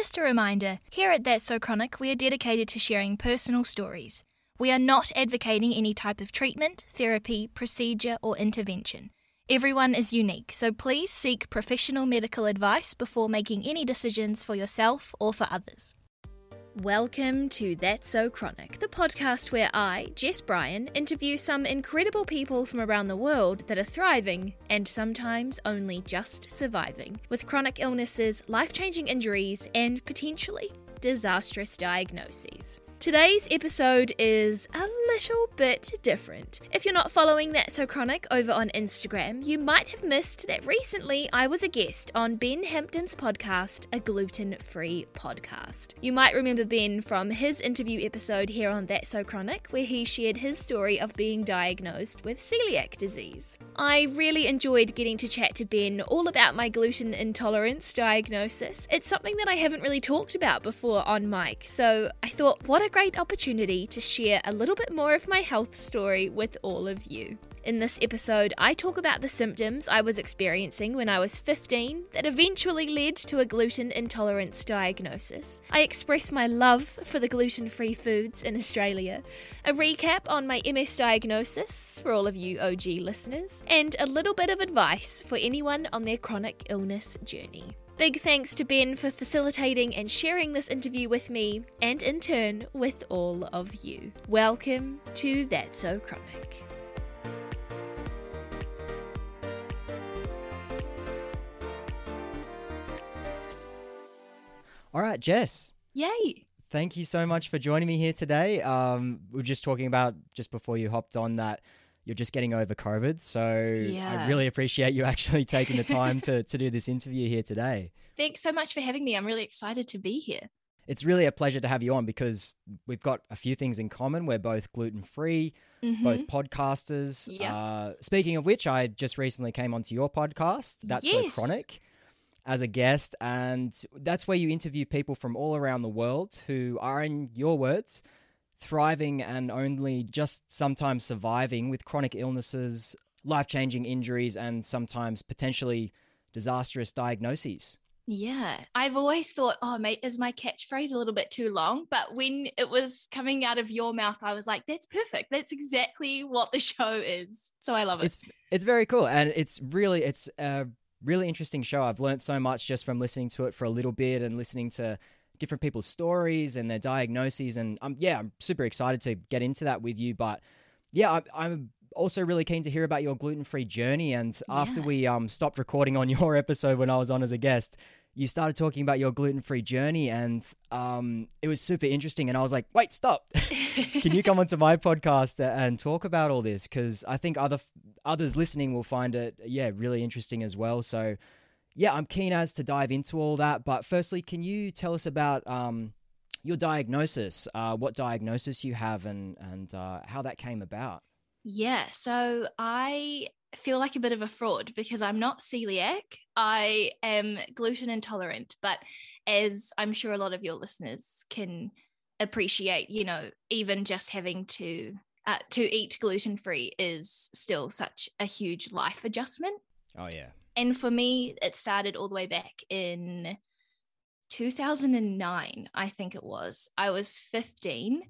just a reminder, here at That's So Chronic, we are dedicated to sharing personal stories. We are not advocating any type of treatment, therapy, procedure, or intervention. Everyone is unique, so please seek professional medical advice before making any decisions for yourself or for others. Welcome to That's So Chronic, the podcast where I, Jess Bryan, interview some incredible people from around the world that are thriving and sometimes only just surviving with chronic illnesses, life-changing injuries, and potentially disastrous diagnoses. Today's episode is a little bit different. If you're not following That's So Chronic over on Instagram, you might have missed that recently I was a guest on Ben Hampton's podcast, A Gluten-Free Podcast. You might remember Ben from his interview episode here on That's So Chronic, where he shared his story of being diagnosed with celiac disease. I really enjoyed getting to chat to Ben all about my gluten intolerance diagnosis. It's something that I haven't really talked about before on mic, so I thought, what a great opportunity to share a little bit more of my health story with all of you. In this episode, I talk about the symptoms I was experiencing when I was 15 that eventually led to a gluten intolerance diagnosis. I express my love for the gluten-free foods in Australia, a recap on my MS diagnosis for all of you OG listeners, and a little bit of advice for anyone on their chronic illness journey. Big thanks to Ben for facilitating and sharing this interview with me, and in turn, with all of you. Welcome to That's So Chronic. All right, Jess. Yay. Thank you so much for joining me here today. We were just talking about, just before you hopped on, that you're just getting over COVID, so yeah. I really appreciate you actually taking the time to do this interview here today. Thanks so much for having me. I'm really excited to be here. It's really a pleasure to have you on because we've got a few things in common. We're both gluten-free, both podcasters. Yep. Speaking of which, I just recently came onto your podcast, That's So Chronic, as a guest, and that's where you interview people from all around the world who are, in your words, thriving and only just sometimes surviving with chronic illnesses, life-changing injuries, and sometimes potentially disastrous diagnoses. Yeah. I've always thought, oh, mate, is my catchphrase a little bit too long? But when it was coming out of your mouth, I was like, that's perfect. That's exactly what the show is. So I love it. It's very cool. And it's a really interesting show. I've learned so much just from listening to it for a little bit and listening to different people's stories and their diagnoses. And I'm super excited to get into that with you. But yeah, I'm also really keen to hear about your gluten-free journey. And after we stopped recording on your episode when I was on as a guest, you started talking about your gluten-free journey and it was super interesting. And I was like, wait, stop. Can you come onto my podcast and talk about all this? Because I think others listening will find it, really interesting as well. So yeah, I'm keen as to dive into all that. But firstly, can you tell us about your diagnosis, what diagnosis you have and how that came about? Yeah, so I feel like a bit of a fraud because I'm not celiac. I am gluten intolerant. But as I'm sure a lot of your listeners can appreciate, even just having to eat gluten-free is still such a huge life adjustment. Oh, yeah. And for me, it started all the way back in 2009, I think it was. I was 15.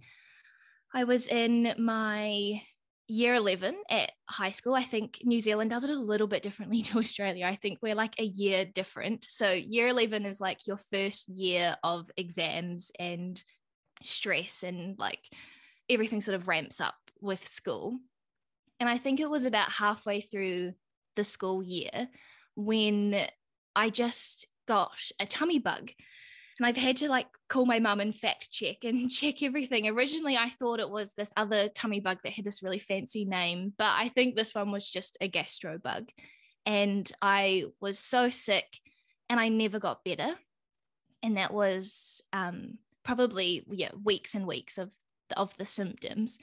I was in my year 11 at high school. I think New Zealand does it a little bit differently to Australia. I think we're like a year different. So year 11 is like your first year of exams and stress and like everything sort of ramps up with school. And I think it was about halfway through the school year when I just got a tummy bug, and I've had to like call my mum and fact check and check everything. Originally I thought it was this other tummy bug that had this really fancy name, but I think this one was just a gastro bug, and I was so sick and I never got better. And that was probably weeks and weeks of the symptoms.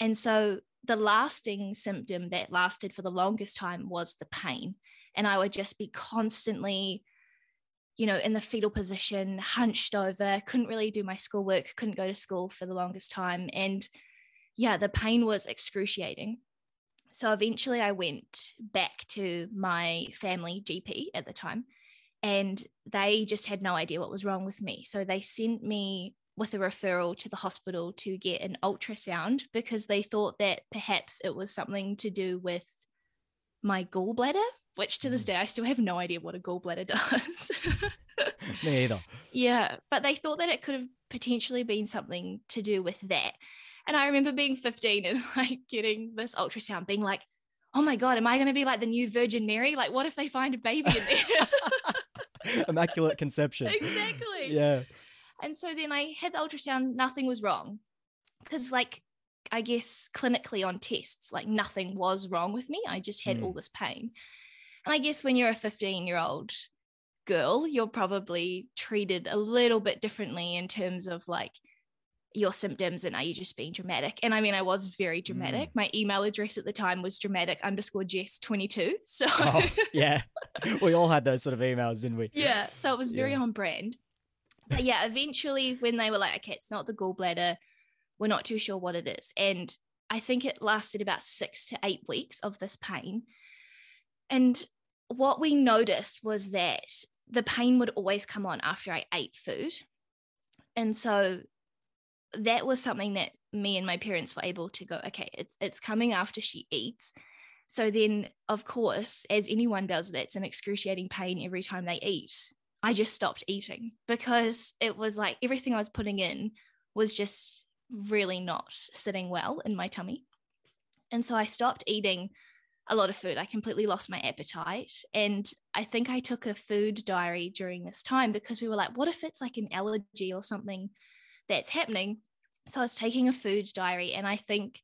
And so the lasting symptom that lasted for the longest time was the pain. And I would just be constantly, in the fetal position, hunched over, couldn't really do my schoolwork, couldn't go to school for the longest time. And yeah, the pain was excruciating. So eventually I went back to my family GP at the time and they just had no idea what was wrong with me. So they sent me with a referral to the hospital to get an ultrasound because they thought that perhaps it was something to do with my gallbladder, which to this day, I still have no idea what a gallbladder does. Me either. Yeah. But they thought that it could have potentially been something to do with that. And I remember being 15 and like getting this ultrasound being like, oh my God, am I going to be like the new Virgin Mary? Like, what if they find a baby in there? Immaculate conception. Exactly. Yeah. And so then I had the ultrasound, nothing was wrong. Because like, I guess clinically on tests, like nothing was wrong with me. I just had all this pain. And I guess when you're a 15-year-old girl, you're probably treated a little bit differently in terms of like your symptoms and are you just being dramatic? And I mean, I was very dramatic. My email address at the time was dramatic_Jess22. So yeah, we all had those sort of emails, didn't we? Yeah. So it was very on brand. But yeah, eventually when they were like, okay, it's not the gallbladder, we're not too sure what it is. And I think it lasted about 6 to 8 weeks of this pain. And what we noticed was that the pain would always come on after I ate food. And so that was something that me and my parents were able to go, okay, it's coming after she eats. So then, of course, as anyone does, that's an excruciating pain every time they eat. I just stopped eating because it was like everything I was putting in was just really not sitting well in my tummy. And so I stopped eating a lot of food. I completely lost my appetite. And I think I took a food diary during this time because we were like, what if it's like an allergy or something that's happening? So I was taking a food diary, and I think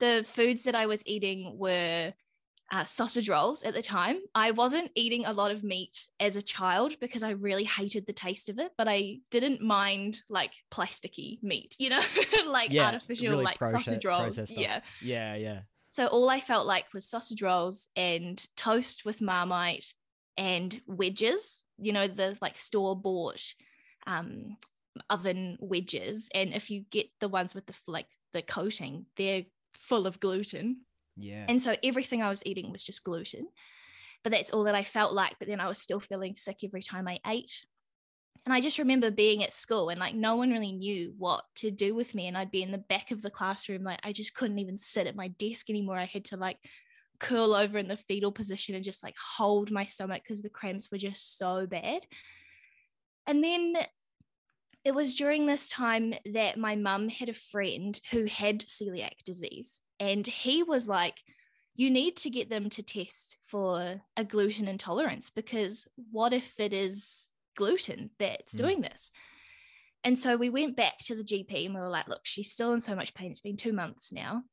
the foods that I was eating were sausage rolls at the time. I wasn't eating a lot of meat as a child because I really hated the taste of it, but I didn't mind like plasticky meat, you know, like artificial really like sausage rolls. Yeah. So all I felt like was sausage rolls and toast with Marmite and wedges, you know, the like store-bought oven wedges. And if you get the ones with the like the coating, they're full of gluten. Yeah. And so everything I was eating was just gluten, but that's all that I felt like. But then I was still feeling sick every time I ate. And I just remember being at school and like no one really knew what to do with me. And I'd be in the back of the classroom. Like I just couldn't even sit at my desk anymore. I had to like curl over in the fetal position and just like hold my stomach because the cramps were just so bad. And then it was during this time that my mum had a friend who had celiac disease. And he was like, you need to get them to test for a gluten intolerance because what if it is gluten that's doing this? And so we went back to the GP and we were like, look, she's still in so much pain. It's been 2 months now.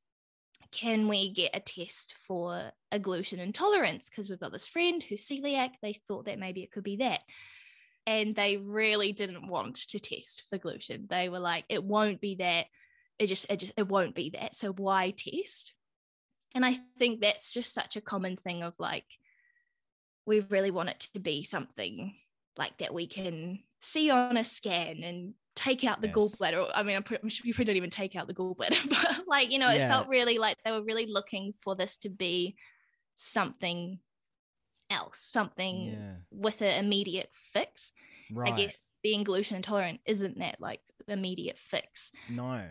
Can we get a test for a gluten intolerance? Because we've got this friend who's celiac. They thought that maybe it could be that. And they really didn't want to test for gluten. They were like, it won't be that. It won't be that. So why test? And I think that's just such a common thing of like, we really want it to be something like that we can see on a scan and take out the gallbladder. I mean, you probably don't even take out the gallbladder, but like, you know, it felt really like they were really looking for this to be something else, something with an immediate fix. Right. I guess being gluten intolerant isn't that like immediate fix. No.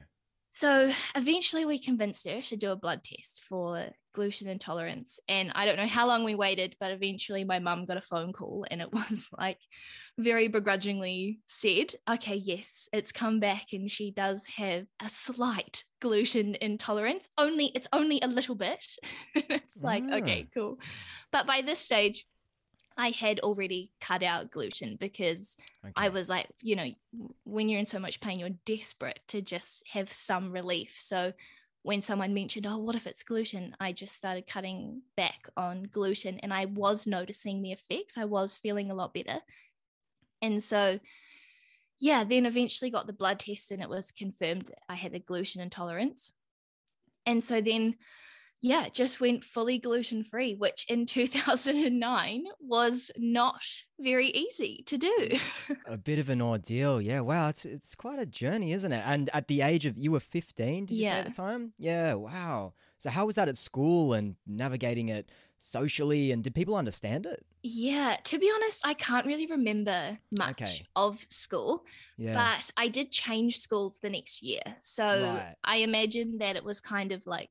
So eventually we convinced her to do a blood test for gluten intolerance. And I don't know how long we waited, but eventually my mum got a phone call and it was like very begrudgingly said, okay, yes, it's come back and she does have a slight gluten intolerance. It's only a little bit. It's like, okay, cool. But by this stage, I had already cut out gluten because I was like, you know, when you're in so much pain, you're desperate to just have some relief. So when someone mentioned, oh, what if it's gluten? I just started cutting back on gluten and I was noticing the effects. I was feeling a lot better. And so, yeah, then eventually got the blood test and it was confirmed that I had a gluten intolerance. And so then just went fully gluten-free, which in 2009 was not very easy to do. A bit of an ordeal. Yeah. Wow. It's quite a journey, isn't it? And at the age of, you were 15, did you say at the time? Yeah. Wow. So how was that at school and navigating it socially, and did people understand it? Yeah, to be honest, I can't really remember much of school, but I did change schools the next year. So I imagine that it was kind of like,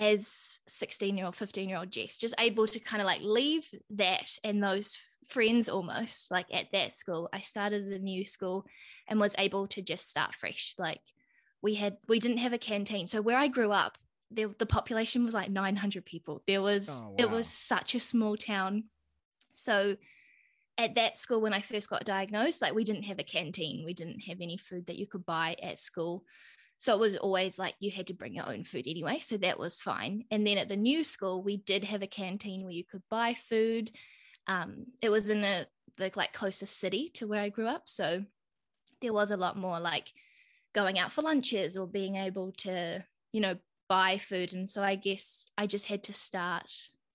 as 16-year-old, 15-year-old Jess, just able to kind of like leave that and those friends almost, like at that school. I started a new school and was able to just start fresh. Like we didn't have a canteen. So where I grew up, the population was like 900 people. It was such a small town. So at that school, when I first got diagnosed, like we didn't have a canteen. We didn't have any food that you could buy at school. So it was always like you had to bring your own food anyway. So that was fine. And then at the new school, we did have a canteen where you could buy food. It was in the like closest city to where I grew up. So there was a lot more like going out for lunches or being able to, you know, buy food. And so I guess I just had to start.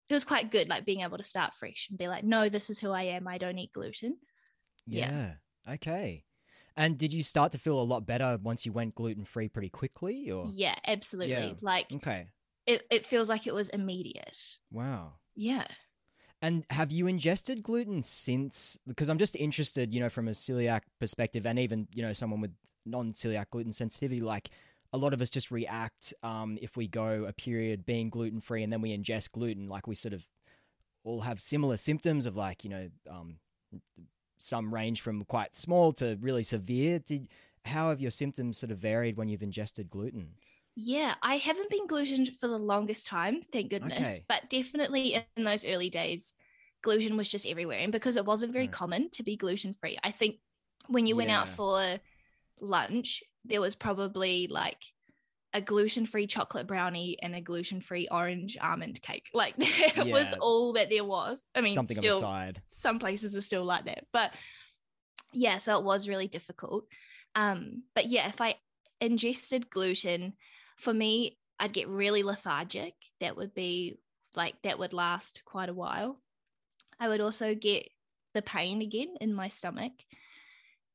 It was quite good, like being able to start fresh and be like, no, this is who I am. I don't eat gluten. Yeah. Okay. And did you start to feel a lot better once you went gluten-free pretty quickly? Or yeah, absolutely. Yeah. Like it feels like it was immediate. Wow. Yeah. And have you ingested gluten since? Because I'm just interested, you know, from a celiac perspective and even, you know, someone with non-celiac gluten sensitivity, like a lot of us just react if we go a period being gluten-free and then we ingest gluten. Like we sort of all have similar symptoms of like, you know, some range from quite small to really severe. How have your symptoms sort of varied when you've ingested gluten? Yeah, I haven't been gluten for the longest time, thank goodness. Okay. But definitely in those early days, gluten was just everywhere. And because it wasn't very common to be gluten-free, I think when you went out for lunch, there was probably like a gluten-free chocolate brownie and a gluten-free orange almond cake. Like that was all that there was. I mean, something still, on the side. Some places are still like that, but yeah, so it was really difficult. But yeah, if I ingested gluten, for me, I'd get really lethargic. That would last quite a while. I would also get the pain again in my stomach.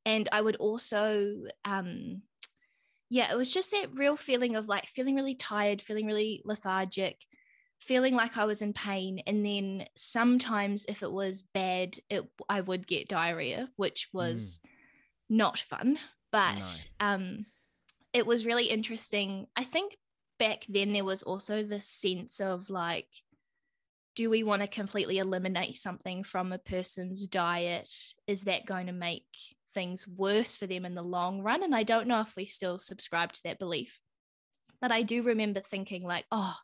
And I would also, it was just that real feeling of like feeling really tired, feeling really lethargic, feeling like I was in pain. And then sometimes if it was bad, I would get diarrhea, which was not fun. But it was really interesting. I think back then there was also this sense of like, do we want to completely eliminate something from a person's diet? Is that going to make things worse for them in the long run? And I don't know if we still subscribe to that belief, but I do remember thinking like, oh,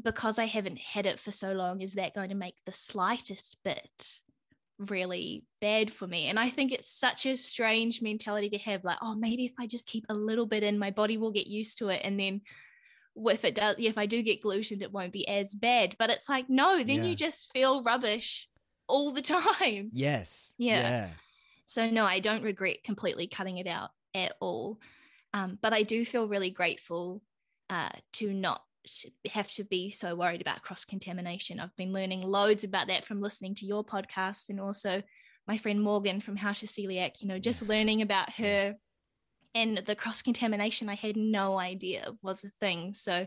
because I haven't had it for so long, is that going to make the slightest bit really bad for me? And I think it's such a strange mentality to have, like, oh, maybe if I just keep a little bit in, my body will get used to it, and then if I do get gluten, it won't be as bad. But it's like, no, then you just feel rubbish all the time. So no, I don't regret completely cutting it out at all. But I do feel really grateful to not have to be so worried about cross-contamination. I've been learning loads about that from listening to your podcast, and also my friend Morgan from How to Celiac, you know, just learning about her and the cross-contamination. I had no idea was a thing. So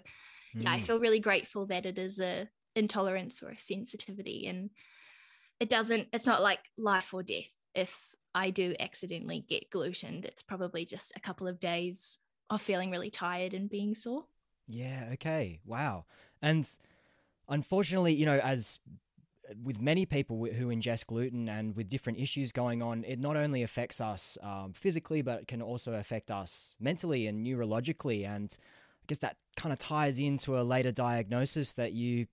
I feel really grateful that it is a intolerance or a sensitivity, and it's not like life or death. If I do accidentally get gluten, it's probably just a couple of days of feeling really tired and being sore. Yeah. Okay. Wow. And unfortunately, you know, as with many people who ingest gluten and with different issues going on, it not only affects us physically, but it can also affect us mentally and neurologically. And I guess that kind of ties into a later diagnosis that you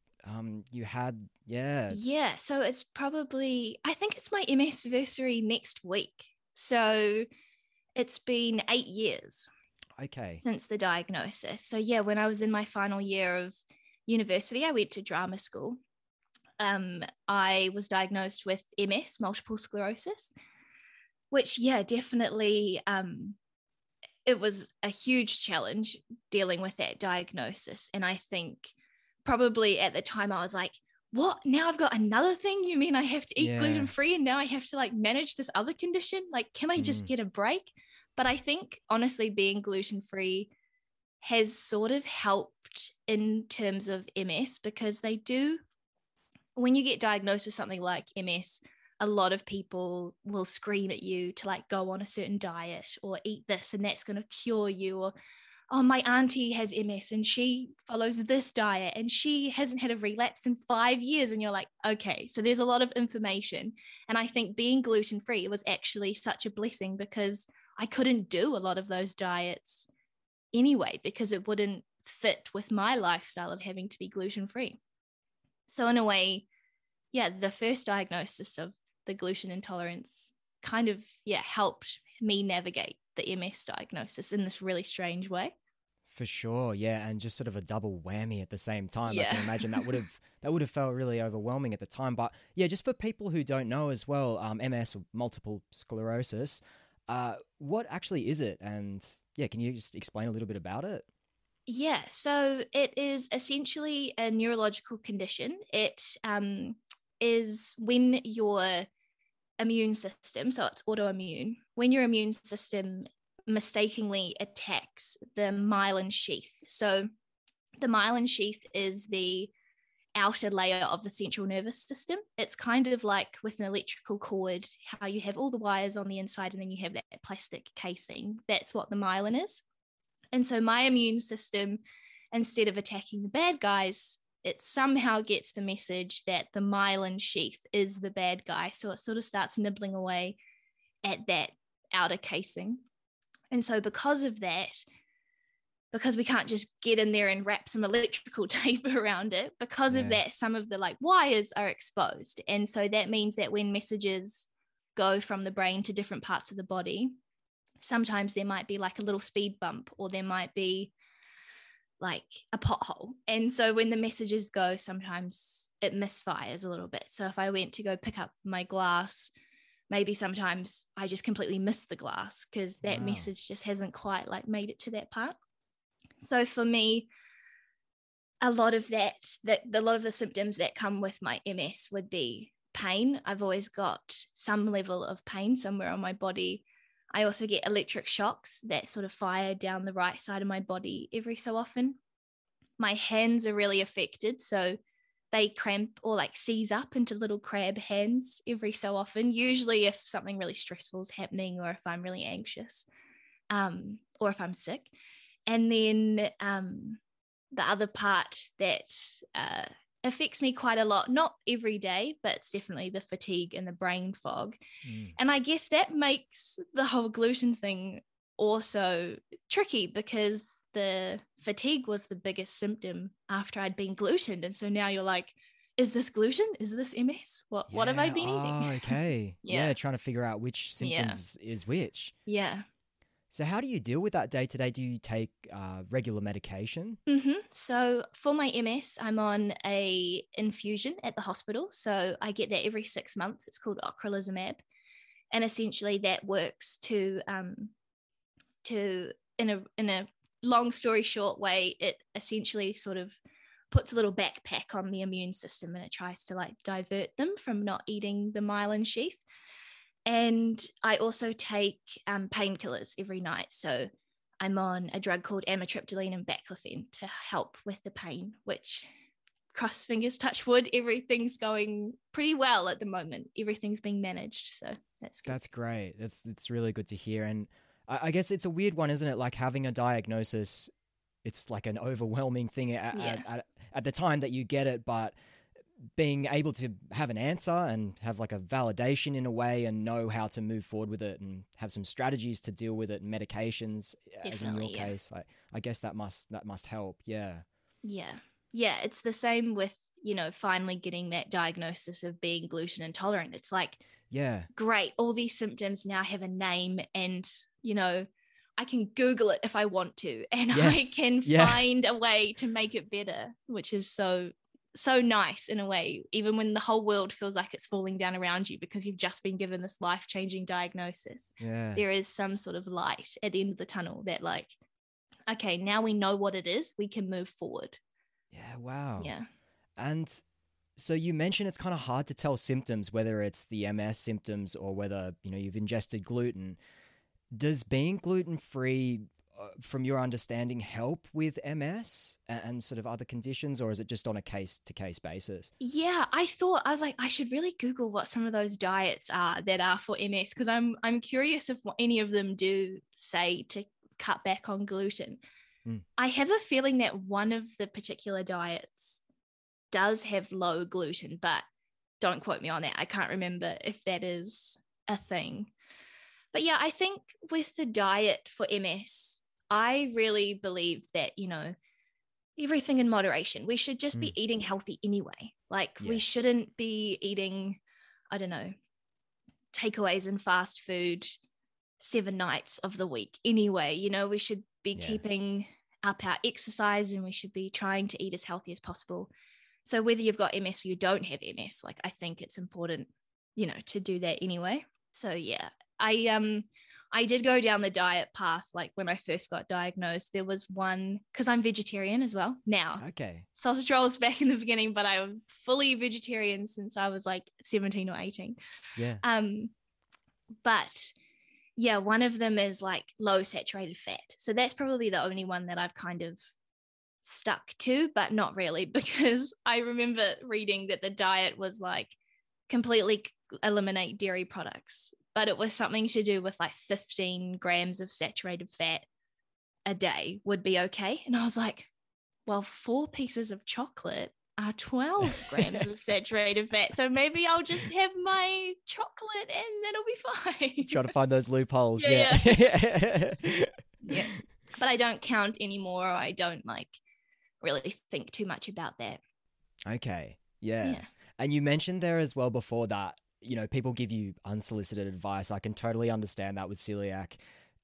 had. Yeah. So it's probably, I think it's my MS-versary next week. So it's been 8 years since the diagnosis. So yeah, when I was in my final year of university, I went to drama school. I was diagnosed with MS, multiple sclerosis, which definitely, it was a huge challenge dealing with that diagnosis. And I think probably at the time I was like, what? Now I've got another thing? You mean I have to eat gluten free and now I have to like manage this other condition? Like, can I just get a break? But I think honestly, being gluten free has sort of helped in terms of MS, because they do when you get diagnosed with something like MS, a lot of people will scream at you to like go on a certain diet or eat this and that's going to cure you, or, oh, my auntie has MS and she follows this diet and she hasn't had a relapse in 5 years. And you're like, okay, so there's a lot of information. And I think being gluten-free was actually such a blessing because I couldn't do a lot of those diets anyway, because it wouldn't fit with my lifestyle of having to be gluten-free. So in a way, yeah, the first diagnosis of the gluten intolerance kind of, yeah, helped me navigate the MS diagnosis in this really strange way. For sure, yeah, and just sort of a double whammy at the same time. Yeah. I can imagine that would have felt really overwhelming at the time. But yeah, just for people who don't know as well, MS, multiple sclerosis, what actually is it? And yeah, can you just explain a little bit about it? Yeah, so it is essentially a neurological condition. It is when your immune system, so it's autoimmune, when your immune system mistakenly attacks the myelin sheath. So the myelin sheath is the outer layer of the central nervous system. It's kind of like with an electrical cord, how you have all the wires on the inside and then you have that plastic casing. That's what the myelin is. And so my immune system, instead of attacking the bad guys, it somehow gets the message that the myelin sheath is the bad guy. So it sort of starts nibbling away at that outer casing. And so because of that, because we can't just get in there and wrap some electrical tape around it, because of that, some of the like wires are exposed. And so that means that when messages go from the brain to different parts of the body, sometimes there might be like a little speed bump or there might be like a pothole. And so when the messages go, sometimes it misfires a little bit. So if I went to go pick up my glass, maybe sometimes I just completely miss the glass because that message just hasn't quite like made it to that part. So for me, a lot of the symptoms that come with my MS would be pain. I've always got some level of pain somewhere on my body. I also get electric shocks that sort of fire down the right side of my body every so often. My hands are really affected, so they cramp or like seize up into little crab hands every so often, usually if something really stressful is happening or if I'm really anxious or if I'm sick. And then the other part that affects me quite a lot, not every day, but it's definitely the fatigue and the brain fog. And I guess that makes the whole gluten thing also tricky because the fatigue was the biggest symptom after I'd been glutened. And so now you're like, is this gluten? Is this MS? What have I been eating? Okay. Yeah, trying to figure out which symptoms is which. Yeah. So how do you deal with that day to day? Do you take regular medication? So for my MS, I'm on a infusion at the hospital. So I get that every 6 months. It's called ocrelizumab. And essentially that works to in a long story short way, it essentially sort of puts a little backpack on the immune system and it tries to like divert them from not eating the myelin sheath. And I also take painkillers every night. So I'm on a drug called amitriptyline and baclofen to help with the pain, which, cross fingers, touch wood, everything's going pretty well at the moment. Everything's being managed. So that's good. That's great. It's really good to hear. And I guess it's a weird one, isn't it? Like having a diagnosis, it's like an overwhelming thing at the time that you get it, but being able to have an answer and have like a validation in a way and know how to move forward with it and have some strategies to deal with it and medications. Definitely, as in your case, I guess that must help. Yeah. It's the same with, you know, finally getting that diagnosis of being gluten intolerant. It's like, great. All these symptoms now have a name and, you know, I can Google it if I want to, and I can find a way to make it better, which is so nice in a way, even when the whole world feels like it's falling down around you because you've just been given this life-changing diagnosis. There is some sort of light at the end of the tunnel that like, okay, now we know what it is, we can move forward. And so you mentioned it's kind of hard to tell symptoms, whether it's the MS symptoms or whether, you know, you've ingested gluten. Does being gluten-free from your understanding, help with MS and sort of other conditions, or is it just on a case-to-case basis? Yeah, I was like, I should really Google what some of those diets are that are for MS, because I'm curious if any of them do say to cut back on gluten. Mm. I have a feeling that one of the particular diets does have low gluten, but don't quote me on that. I can't remember if that is a thing. But yeah, I think with the diet for MS, I really believe that, you know, everything in moderation. We should just be eating healthy anyway. Like we shouldn't be eating, I don't know, takeaways and fast food 7 nights of the week anyway. You know, we should be keeping up our exercise, and we should be trying to eat as healthy as possible. So whether you've got MS or you don't have MS, like I think it's important, you know, to do that anyway. So yeah. I did go down the diet path. Like when I first got diagnosed, there was one, because I'm vegetarian as well now. Okay. Sausage rolls back in the beginning, but I'm fully vegetarian since I was like 17 or 18. Yeah. But yeah, one of them is like low saturated fat. So that's probably the only one that I've kind of stuck to, but not really, because I remember reading that the diet was like completely eliminate dairy products, but it was something to do with like 15 grams of saturated fat a day would be okay. And I was like, well, 4 pieces of chocolate are 12 grams of saturated fat. So maybe I'll just have my chocolate and that'll be fine. Try to find those loopholes. Yeah. But I don't count anymore. I don't like really think too much about that. Okay. Yeah. And you mentioned there as well before that, you know, people give you unsolicited advice. I can totally understand that with celiac.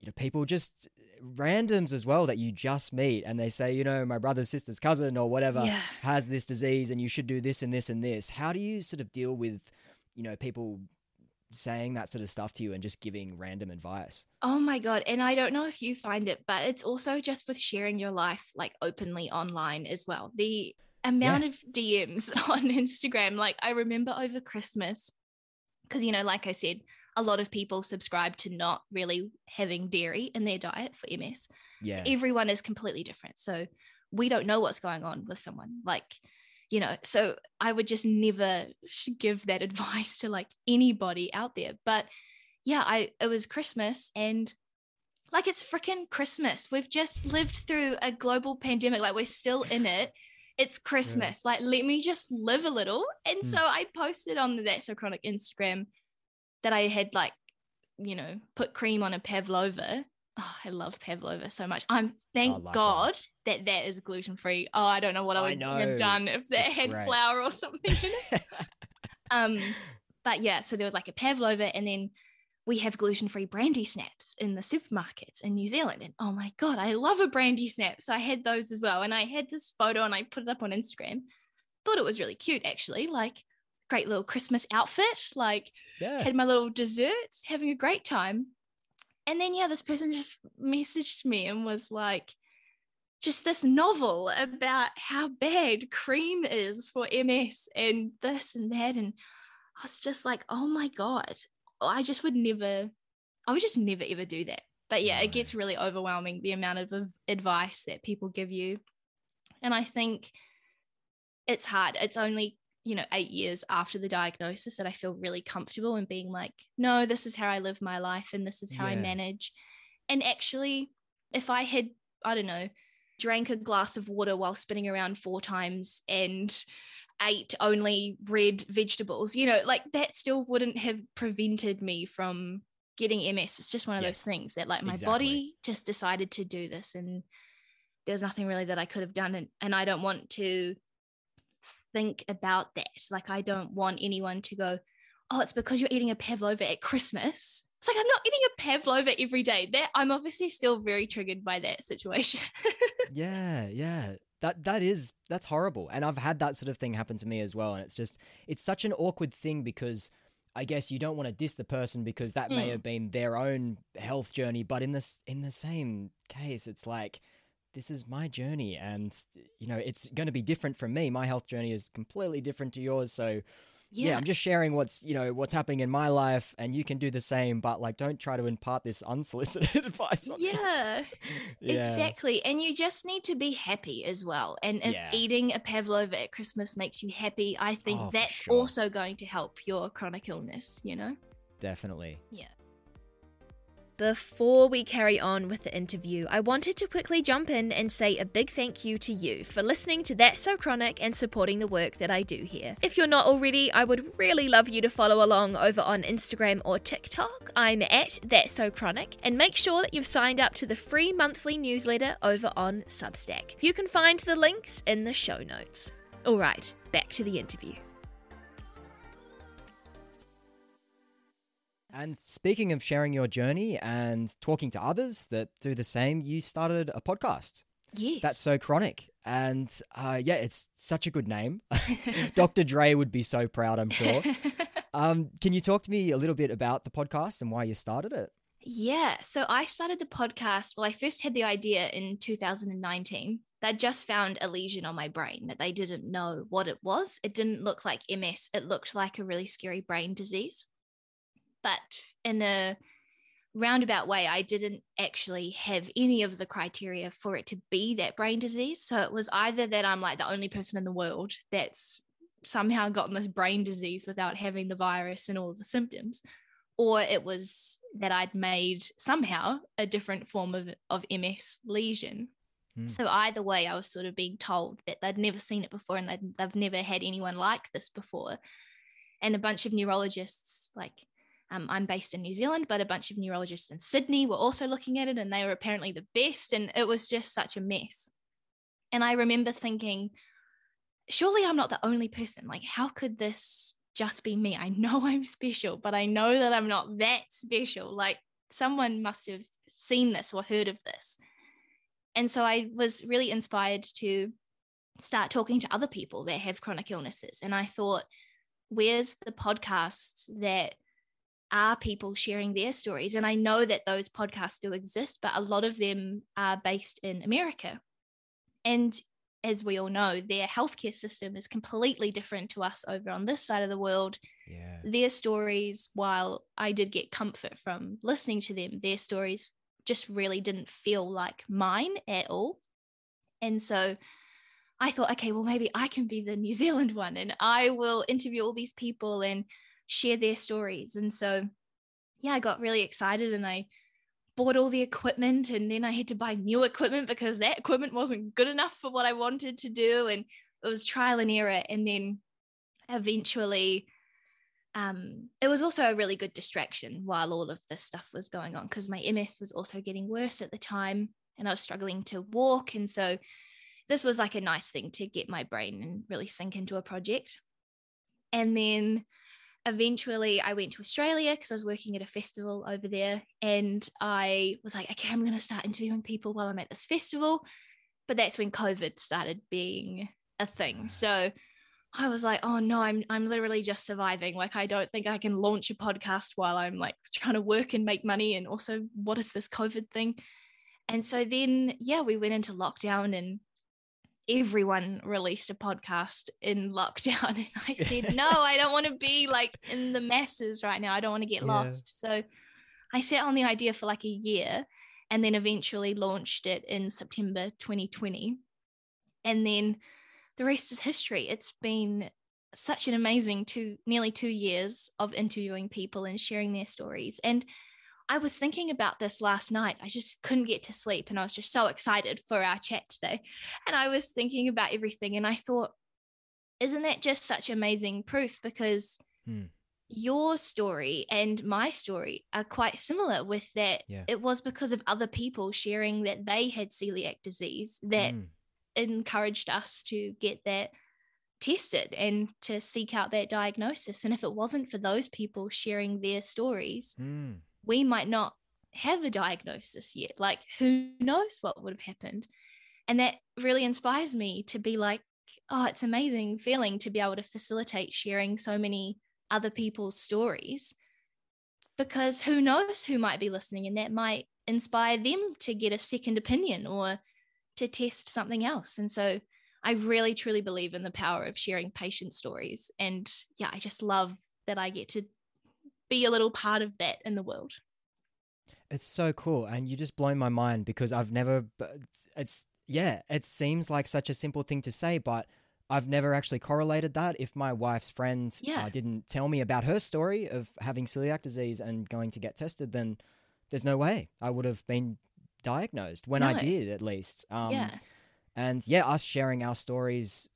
You know, people just randoms as well that you just meet, and they say, you know, my brother's sister's cousin or whatever has this disease, and you should do this and this and this. How do you sort of deal with, you know, people saying that sort of stuff to you and just giving random advice? Oh my God. And I don't know if you find it, but it's also just with sharing your life like openly online as well. The amount of DMs on Instagram, like I remember over Christmas, because, you know, like I said, a lot of people subscribe to not really having dairy in their diet for MS. Yeah. Everyone is completely different. So we don't know what's going on with someone, like, you know, so I would just never give that advice to like anybody out there. But yeah, it was Christmas, and like, it's freaking Christmas. We've just lived through a global pandemic. Like we're still in it. It's Christmas. Yeah. Like, let me just live a little. And so I posted on the That's So Chronic Instagram that I had, like, you know, put cream on a pavlova. Oh, I love pavlova so much. Thank God that is gluten-free. Oh, I don't know what I would have done if that had flour or something in it. But yeah, so there was like a pavlova, and then we have gluten-free brandy snaps in the supermarkets in New Zealand. And oh my God, I love a brandy snap. So I had those as well. And I had this photo and I put it up on Instagram. Thought it was really cute, actually. Like, great little Christmas outfit. Like, had my little desserts, having a great time. And then, yeah, this person just messaged me and was like, just this novel about how bad cream is for MS and this and that. And I was just like, oh my God. I would just never ever do that. But yeah, it gets really overwhelming, the amount of advice that people give you. And I think it's hard. It's only, you know, 8 years after the diagnosis that I feel really comfortable in being like, no, this is how I live my life, and this is how I manage. And actually, if I had, I don't know, drank a glass of water while spinning around 4 times and ate only red vegetables, you know, like that still wouldn't have prevented me from getting MS. It's just one of those things that, like, my body just decided to do this, and there's nothing really that I could have done. And I don't want to think about that. Like, I don't want anyone to go, oh, it's because you're eating a pavlova at Christmas. It's like, I'm not eating a pavlova every day. That I'm obviously still very triggered by that situation. Yeah. That's horrible. And I've had that sort of thing happen to me as well. And it's such an awkward thing, because I guess you don't want to diss the person because that may have been their own health journey. But in the same case, it's like, this is my journey, and, you know, it's going to be different from me. My health journey is completely different to yours. So yeah, I'm just sharing what's happening in my life, and you can do the same, but like, don't try to impart this unsolicited advice on me. Yeah, exactly. And you just need to be happy as well. And if eating a pavlova at Christmas makes you happy, I think that's also going to help your chronic illness, you know? Definitely. Yeah. Before we carry on with the interview, I wanted to quickly jump in and say a big thank you to you for listening to That's So Chronic and supporting the work that I do here. If you're not already, I would really love you to follow along over on Instagram or TikTok. I'm at That's So Chronic, and make sure that you've signed up to the free monthly newsletter over on Substack. You can find the links in the show notes. All right, back to the interview. And speaking of sharing your journey and talking to others that do the same, you started a podcast. Yes. That's So Chronic. And it's such a good name. Dr. Dre would be so proud, I'm sure. Can you talk to me a little bit about the podcast and why you started it? Yeah. So I started the podcast. Well, I first had the idea in 2019. They just found a lesion on my brain that they didn't know what it was. It didn't look like MS. It looked like a really scary brain disease. But in a roundabout way, I didn't actually have any of the criteria for it to be that brain disease. So it was either that I'm like the only person in the world that's somehow gotten this brain disease without having the virus and all of the symptoms, or it was that I'd made somehow a different form of MS lesion. So either way, I was sort of being told that they'd never seen it before and they've never had anyone like this before. And a bunch of neurologists, I'm based in New Zealand, but a bunch of neurologists in Sydney were also looking at it, and they were apparently the best, and it was just such a mess. And I remember thinking, surely I'm not the only person. Like, how could this just be me? I know I'm special, but I know that I'm not that special. Like, someone must have seen this or heard of this. And so I was really inspired to start talking to other people that have chronic illnesses. And I thought, where's the podcasts that are people sharing their stories? And I know that those podcasts do exist, but a lot of them are based in America. And as we all know, their healthcare system is completely different to us over on this side of the world. Yeah. Their stories, while I did get comfort from listening to them, their stories just really didn't feel like mine at all. And so I thought, okay, well, maybe I can be the New Zealand one, and I will interview all these people and share their stories. And so, I got really excited, and I bought all the equipment, and then I had to buy new equipment because that equipment wasn't good enough for what I wanted to do. And it was trial and error. And then eventually, it was also a really good distraction while all of this stuff was going on, because my MS was also getting worse at the time, and I was struggling to walk. And so this was like a nice thing to get my brain and really sink into a project. And then eventually I went to Australia because I was working at a festival over there, and I was like, okay, I'm going to start interviewing people while I'm at this festival. But that's when COVID started being a thing. So I was like, oh no, I'm literally just surviving. Like, I don't think I can launch a podcast while I'm like trying to work and make money. And also, what is this COVID thing? And so then, we went into lockdown, and everyone released a podcast in lockdown, and I said, no, I don't want to be like in the masses right now. I don't want to get lost. So I sat on the idea for like a year, and then eventually launched it in September 2020. And then the rest is history. It's been such an amazing nearly 2 years of interviewing people and sharing their stories. And I was thinking about this last night. I just couldn't get to sleep, and I was just so excited for our chat today. And I was thinking about everything, and I thought, isn't that just such amazing proof? Because your story and my story are quite similar with that. Yeah. It was because of other people sharing that they had celiac disease that encouraged us to get that tested and to seek out that diagnosis. And if it wasn't for those people sharing their stories, we might not have a diagnosis yet. Like, who knows what would have happened? And that really inspires me to be like, oh, it's amazing feeling to be able to facilitate sharing so many other people's stories, because who knows who might be listening, and that might inspire them to get a second opinion or to test something else. And so I really truly believe in the power of sharing patient stories. And yeah, I just love that I get to be a little part of that in the world. It's so cool. And you just blown my mind because I've never, it seems like such a simple thing to say, but I've never actually correlated that. If my wife's friend didn't tell me about her story of having celiac disease and going to get tested, then there's no way I would have been diagnosed when I did, at least. And us sharing our stories,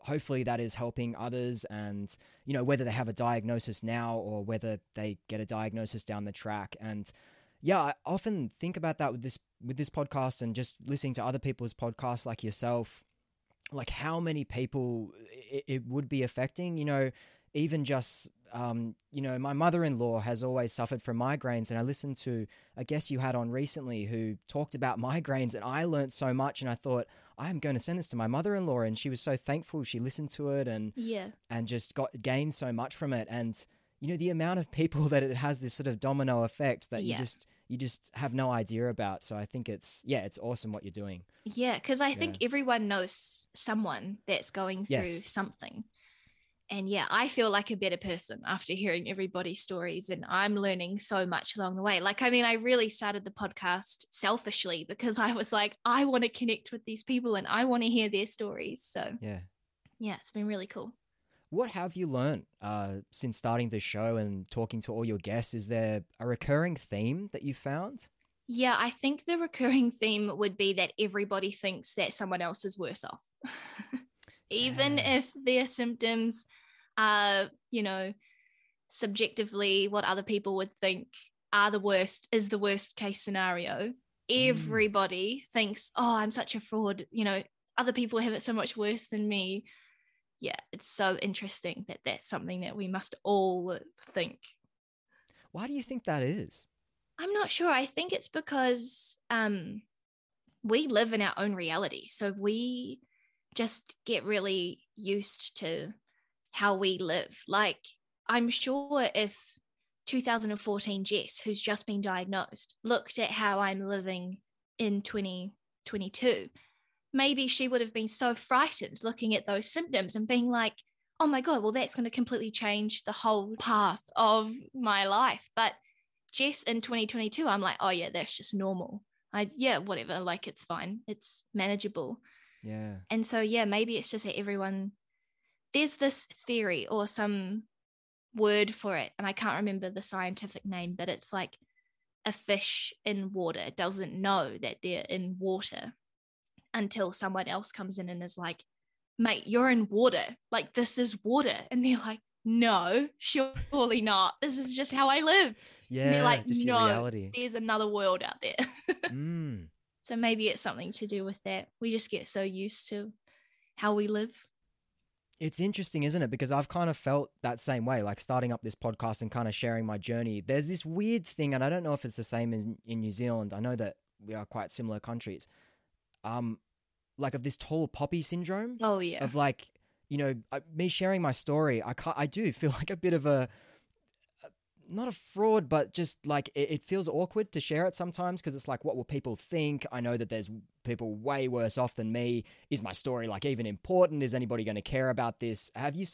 hopefully that is helping others. And, you know, whether they have a diagnosis now or whether they get a diagnosis down the track. And yeah, I often think about that with this podcast and just listening to other people's podcasts like yourself, like how many people it would be affecting, you know, even just, you know, my mother-in-law has always suffered from migraines. And I listened to a guest you had on recently who talked about migraines, and I learned so much. And I thought, I'm going to send this to my mother-in-law. And she was so thankful. She listened to it and just gained so much from it. And, you know, the amount of people that it has this sort of domino effect that you just have no idea about. So I think it's awesome what you're doing. Yeah. Cause I think everyone knows someone that's going through something. And yeah, I feel like a better person after hearing everybody's stories, and I'm learning so much along the way. Like, I mean, I really started the podcast selfishly because I was like, I want to connect with these people and I want to hear their stories. So yeah, it's been really cool. What have you learned since starting the show and talking to all your guests? Is there a recurring theme that you found? Yeah, I think the recurring theme would be that everybody thinks that someone else is worse off. Even if their symptoms are, you know, subjectively what other people would think are the worst is the worst case scenario. Everybody thinks, oh, I'm such a fraud. You know, other people have it so much worse than me. Yeah, it's so interesting that that's something that we must all think. Why do you think that is? I'm not sure. I think it's because we live in our own reality. So we just get really used to how we live. Like, I'm sure if 2014 Jess, who's just been diagnosed, looked at how I'm living in 2022, maybe she would have been so frightened looking at those symptoms and being like, oh my God, well, that's going to completely change the whole path of my life. But Jess in 2022, I'm like, oh yeah, that's just normal. Whatever. Like, it's fine. It's manageable. Yeah. And so, yeah, maybe it's just that everyone, there's this theory or some word for it, and I can't remember the scientific name, but it's like a fish in water doesn't know that they're in water until someone else comes in and is like, mate, you're in water. Like, this is water. And they're like, no, surely not. This is just how I live. Yeah. And they're like, no, there's another world out there. So maybe it's something to do with that. We just get so used to how we live. It's interesting, isn't it? Because I've kind of felt that same way, like starting up this podcast and kind of sharing my journey. There's this weird thing, and I don't know if it's the same in New Zealand. I know that we are quite similar countries. Like, of this tall poppy syndrome. Oh yeah. Of like, you know, me sharing my story, I do feel like a bit of a not a fraud, but just like it feels awkward to share it sometimes because it's like, what will people think? I know that there's people way worse off than me. Is my story like even important? Is anybody going to care about this? Have you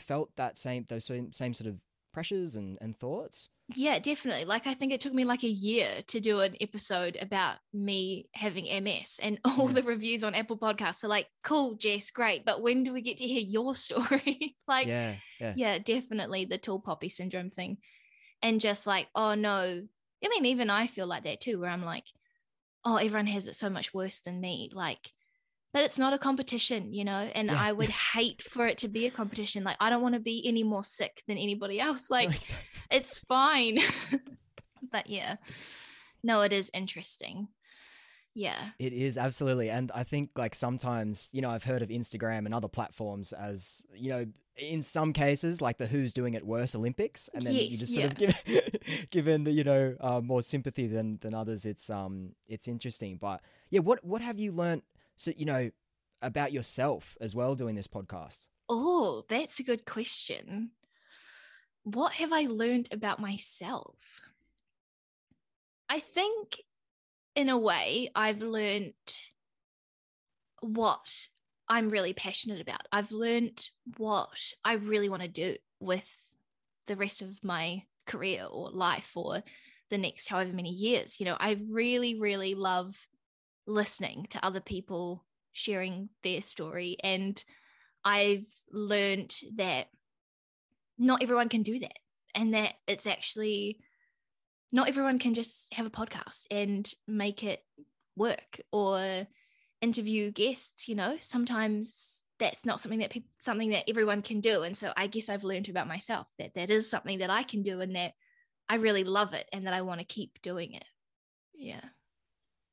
felt that those same sort of pressures and thoughts? Yeah, definitely. Like, I think it took me like a year to do an episode about me having MS and all the reviews on Apple Podcasts are like, cool, Jess, great. But when do we get to hear your story? Definitely the tall poppy syndrome thing. And just like, oh no, I mean, even I feel like that too, where I'm like, oh, everyone has it so much worse than me. Like, but it's not a competition, you know, and I would hate for it to be a competition. Like, I don't want to be any more sick than anybody else. Like, it's fine. But yeah, no, it is interesting. Yeah, it is. Absolutely. And I think, like, sometimes, you know, I've heard of Instagram and other platforms as, you know, in some cases, like the Who's Doing It Worse Olympics. And then you just sort of given, you know, more sympathy than others. It's interesting. But yeah, what have you learned? So, you know, about yourself as well doing this podcast? Oh, that's a good question. What have I learned about myself? I think in a way I've learned what I'm really passionate about. I've learned what I really want to do with the rest of my career or life or the next however many years. You know, I really, really love listening to other people sharing their story. And I've learned that not everyone can do that, and that it's actually not everyone can just have a podcast and make it work or interview guests. You know, sometimes that's not something that something that everyone can do. And so I guess I've learned about myself that that is something that I can do and that I really love it and that I want to keep doing it. Yeah.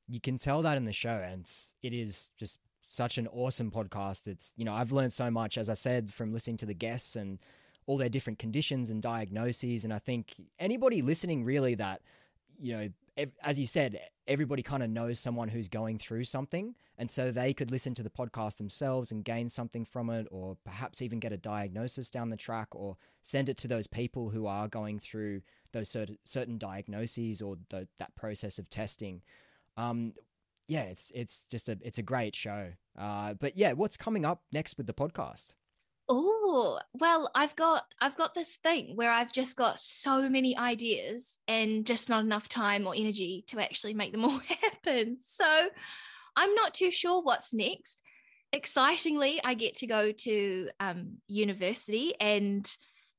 You can tell that in the show, and it is just such an awesome podcast. It's, you know, I've learned so much, as I said, from listening to the guests and all their different conditions and diagnoses. And I think anybody listening really that, you know, as you said, everybody kind of knows someone who's going through something. And so they could listen to the podcast themselves and gain something from it, or perhaps even get a diagnosis down the track, or send it to those people who are going through those certain diagnoses or that process of testing. Yeah, it's a great show. But yeah, what's coming up next with the podcast? Oh, well, I've got this thing where I've just got so many ideas and just not enough time or energy to actually make them all happen. So I'm not too sure what's next. Excitingly, I get to go to university and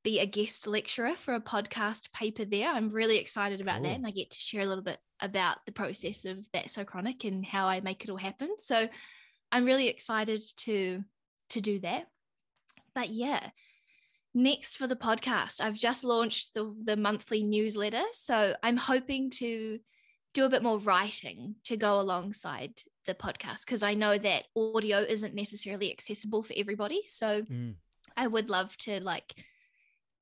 be a guest lecturer for a podcast paper there. I'm really excited about that. And I get to share a little bit about the process of That's So Chronic and how I make it all happen. So I'm really excited to do that. But yeah, next for the podcast, I've just launched the monthly newsletter. So I'm hoping to do a bit more writing to go alongside the podcast, because I know that audio isn't necessarily accessible for everybody. So I would love to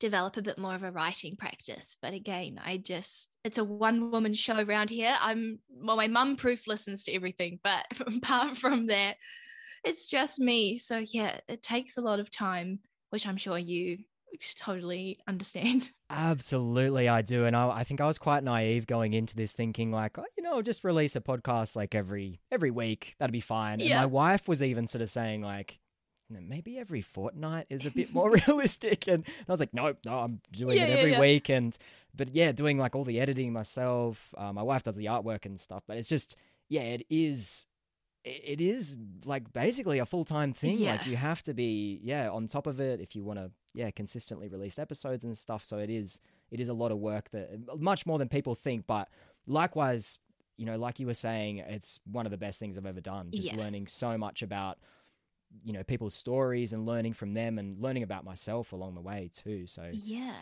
develop a bit more of a writing practice. But again, it's a one-woman show around here. My mum proof listens to everything, but apart from that, it's just me. So yeah, it takes a lot of time, which I'm sure you totally understand. Absolutely, I do. And I think I was quite naive going into this, thinking just release a podcast every week. That'd be fine. Yeah. And my wife was even sort of saying maybe every fortnight is a bit more realistic. And I was like, no, I'm doing it every week. But doing all the editing myself. My wife does the artwork and stuff, but it's just, it is basically a full-time thing. Yeah. You have to be, on top of it if you want to, consistently release episodes and stuff. So it is a lot of work, that much more than people think. But likewise, like you were saying, it's one of the best things I've ever done. Just learning so much about, people's stories and learning from them and learning about myself along the way too. So yeah.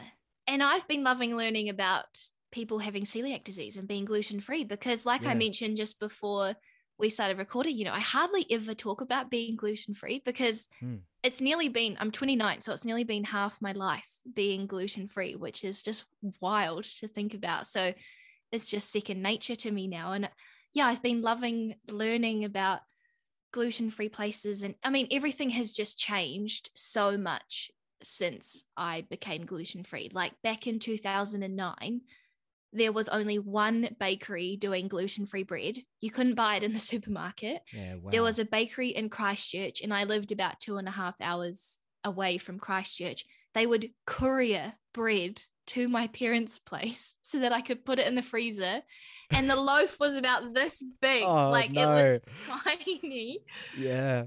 And I've been loving learning about people having celiac disease and being gluten-free, because I mentioned just before we started recording, I hardly ever talk about being gluten-free, because it's nearly been, I'm 29, so it's nearly been half my life being gluten-free, which is just wild to think about. So it's just second nature to me now. And yeah, I've been loving learning about gluten-free places. And I mean, everything has just changed so much since I became gluten-free. Back in 2009, there was only one bakery doing gluten-free bread. You couldn't buy it in the supermarket. Yeah, wow. There was a bakery in Christchurch, and I lived about 2.5 hours away from Christchurch. They would courier bread to my parents' place so that I could put it in the freezer. And the loaf was about this big. Oh, no. It was tiny. Yeah.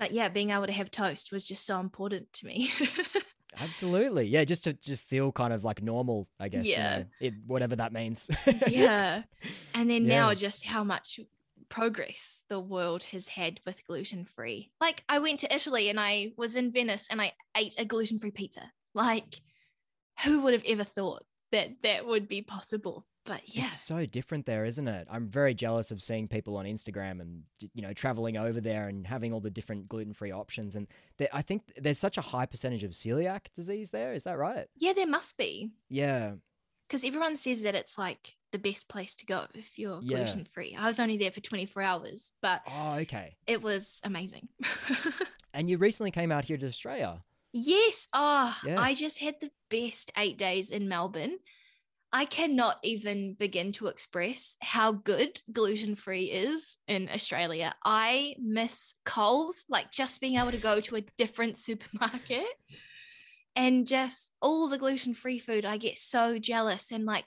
But yeah, being able to have toast was just so important to me. Absolutely. Yeah, just to feel kind of normal, I guess. Yeah. Whatever that means. Yeah. And then now just how much progress the world has had with gluten-free. I went to Italy and I was in Venice and I ate a gluten-free pizza. Who would have ever thought that would be possible? But yeah. It's so different there, isn't it? I'm very jealous of seeing people on Instagram and, traveling over there and having all the different gluten-free options. And I think there's such a high percentage of celiac disease there. Is that right? Yeah, there must be. Yeah. Because everyone says that it's the best place to go if you're gluten-free. I was only there for 24 hours, but it was amazing. And you recently came out here to Australia. Yes. I just had the best 8 days in Melbourne. I cannot even begin to express how good gluten-free is in Australia. I miss Coles, like just being able to go to a different supermarket and just all the gluten-free food. I get so jealous, and like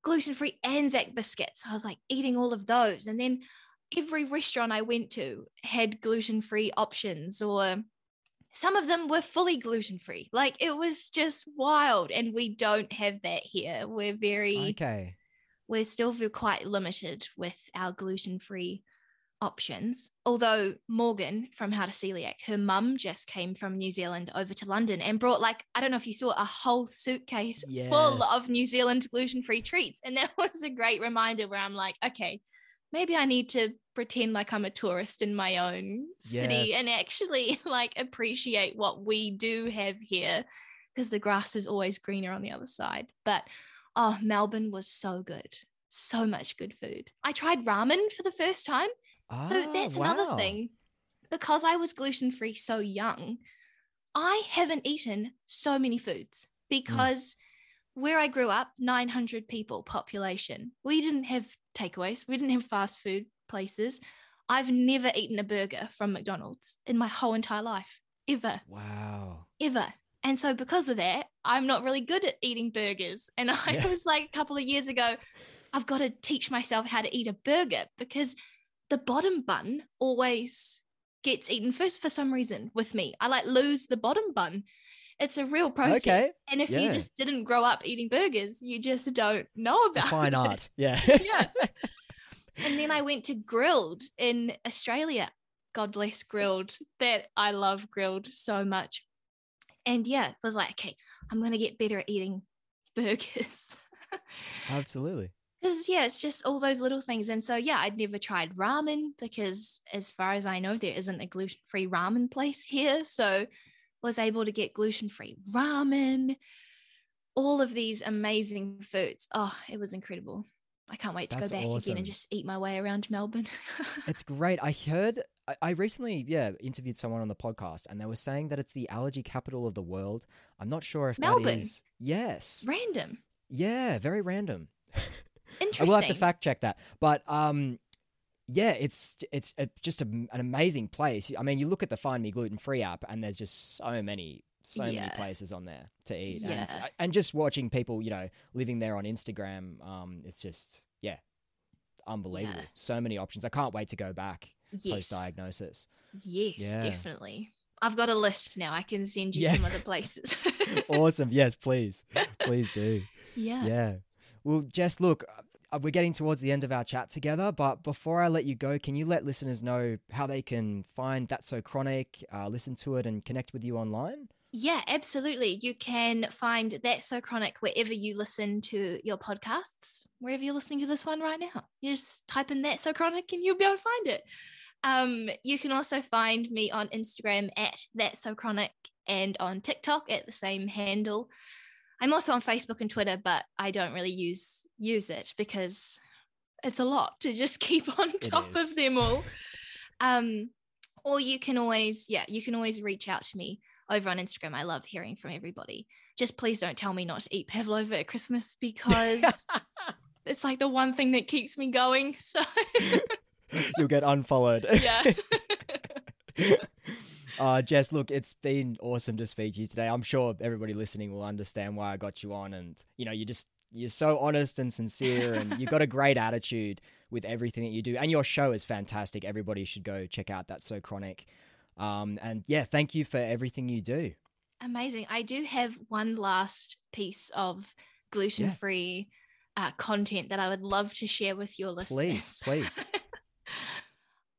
gluten-free Anzac biscuits, I was like eating all of those. And then every restaurant I went to had gluten-free options, or some of them were fully gluten-free. Like, it was just wild. And we don't have that here. We're very, we're still quite limited with our gluten-free options. Although Morgan from How to Celiac, her mum just came from New Zealand over to London and brought, like, I don't know if you saw, a whole suitcase full of New Zealand gluten-free treats. And that was a great reminder where I'm like, okay, maybe I need to pretend like I'm a tourist in my own city and actually like appreciate what we do have here, because the grass is always greener on the other side. But oh, Melbourne was so good. So much good food. I tried ramen for the first time. So that's another thing. Because I was gluten-free so young, I haven't eaten so many foods, because where I grew up, 900 people population, we didn't have takeaways. We didn't have fast food places. I've never eaten a burger from McDonald's in my whole entire life, ever. Wow. Ever. And so because of that, I'm not really good at eating burgers. And I was like, a couple of years ago, I've got to teach myself how to eat a burger, because the bottom bun always gets eaten first for some reason with me. I like lose the bottom bun. It's a real process. And if you just didn't grow up eating burgers, you just don't know about it. It's a fine art. And then I went to Grilled in Australia. God bless Grilled. That I love Grilled so much. And yeah, it was like, okay, I'm going to get better at eating burgers. Absolutely. Because yeah, it's just all those little things. And so yeah, I'd never tried ramen, because as far as I know, there isn't a gluten-free ramen place here. So was able to get gluten-free ramen, all of these amazing foods. Oh, it was incredible. I can't wait to go back again and just eat my way around Melbourne. It's great. I heard, I recently, interviewed someone on the podcast, and they were saying that it's the allergy capital of the world. I'm not sure if Melbourne. That is. Yes. Random. Yeah, very random. Interesting. I will have to fact check that. But yeah, it's just an amazing place. I mean, you look at the Find Me Gluten Free app, and there's just so many places on there to eat. Yeah. And just watching people, living there on Instagram, it's just, unbelievable. Yeah. So many options. I can't wait to go back post-diagnosis. Yes, definitely. I've got a list now. I can send you some other places. Awesome. Yes, please. Please do. Yeah. Yeah. Well, Jess, look, we're getting towards the end of our chat together, but before I let you go, can you let listeners know how they can find That's So Chronic, listen to it, and connect with you online? Yeah, absolutely. You can find That's So Chronic wherever you listen to your podcasts, wherever you're listening to this one right now. You just type in That's So Chronic and you'll be able to find it. You can also find me on Instagram at That's So Chronic, and on TikTok at the same handle. I'm also on Facebook and Twitter, but I don't really use it because it's a lot to just keep on top of them all. Or you can always, reach out to me over on Instagram. I love hearing from everybody. Just please don't tell me not to eat pavlova at Christmas, because it's like the one thing that keeps me going. So you'll get unfollowed. Yeah. Jess, look, it's been awesome to speak to you today. I'm sure everybody listening will understand why I got you on, and you're so honest and sincere, and you've got a great attitude with everything that you do, and your show is fantastic. Everybody should go check out That's So Chronic. And yeah, thank you for everything you do. Amazing. I do have one last piece of gluten-free content that I would love to share with your listeners. Please.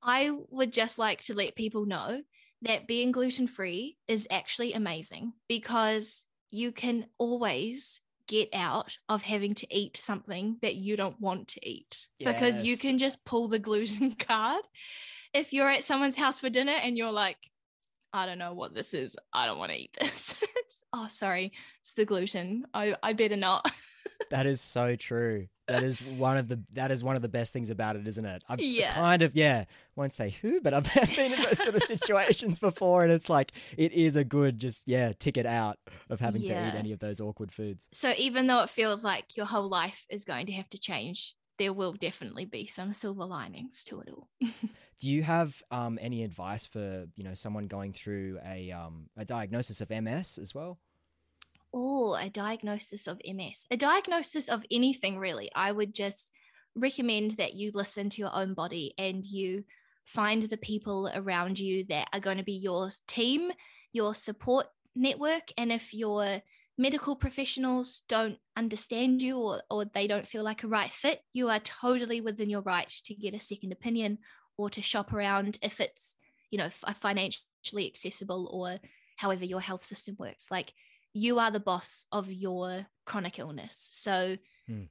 I would just like to let people know that being gluten-free is actually amazing, because you can always get out of having to eat something that you don't want to eat, because you can just pull the gluten card. If you're at someone's house for dinner and you're like, I don't know what this is. I don't want to eat this. Oh, sorry. It's the gluten. I better not. That is so true. That is one of the best things about it, isn't it? I've won't say who, but I've been in those sort of situations before, and it's like it is a good ticket out of having to eat any of those awkward foods. So even though it feels like your whole life is going to have to change, there will definitely be some silver linings to it all. Do you have any advice for someone going through a diagnosis of MS as well? Oh, a diagnosis of MS. A diagnosis of anything, really. I would just recommend that you listen to your own body and you find the people around you that are going to be your team, your support network. And if your medical professionals don't understand you or they don't feel like a right fit, you are totally within your right to get a second opinion or to shop around if it's, financially accessible or however your health system works. Like, you are the boss of your chronic illness. So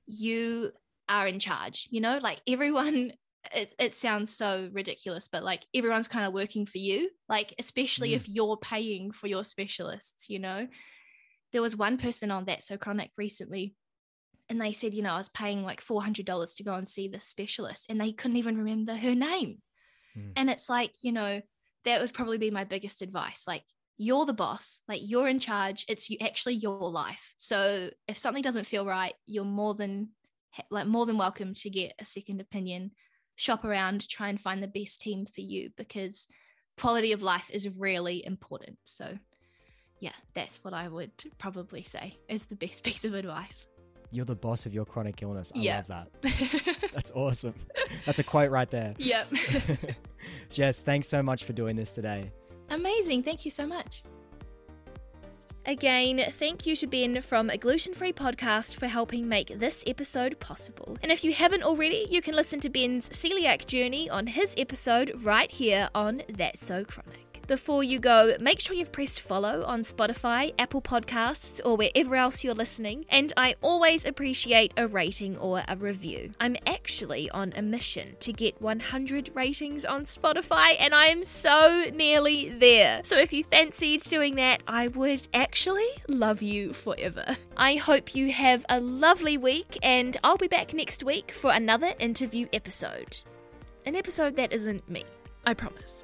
you are in charge, like everyone, it sounds so ridiculous, but like everyone's kind of working for you, like, especially if you're paying for your specialists, There was one person on That's So Chronic recently, and they said, I was paying like $400 to go and see this specialist, and they couldn't even remember her name. And it's like, that was probably be my biggest advice. Like, you're the boss, like you're in charge. It's actually your life. So if something doesn't feel right, you're more than welcome to get a second opinion, shop around, try and find the best team for you, because quality of life is really important. So yeah, that's what I would probably say is the best piece of advice. You're the boss of your chronic illness. I love that. That's awesome. That's a quote right there. Yep. Jess, thanks so much for doing this today. Amazing. Thank you so much. Again, thank you to Ben from A Gluten-Free Podcast for helping make this episode possible. And if you haven't already, you can listen to Ben's celiac journey on his episode right here on That's So Chronic. Before you go, make sure you've pressed follow on Spotify, Apple Podcasts, or wherever else you're listening. And I always appreciate a rating or a review. I'm actually on a mission to get 100 ratings on Spotify, and I am so nearly there. So if you fancied doing that, I would actually love you forever. I hope you have a lovely week, and I'll be back next week for another interview episode. An episode that isn't me, I promise.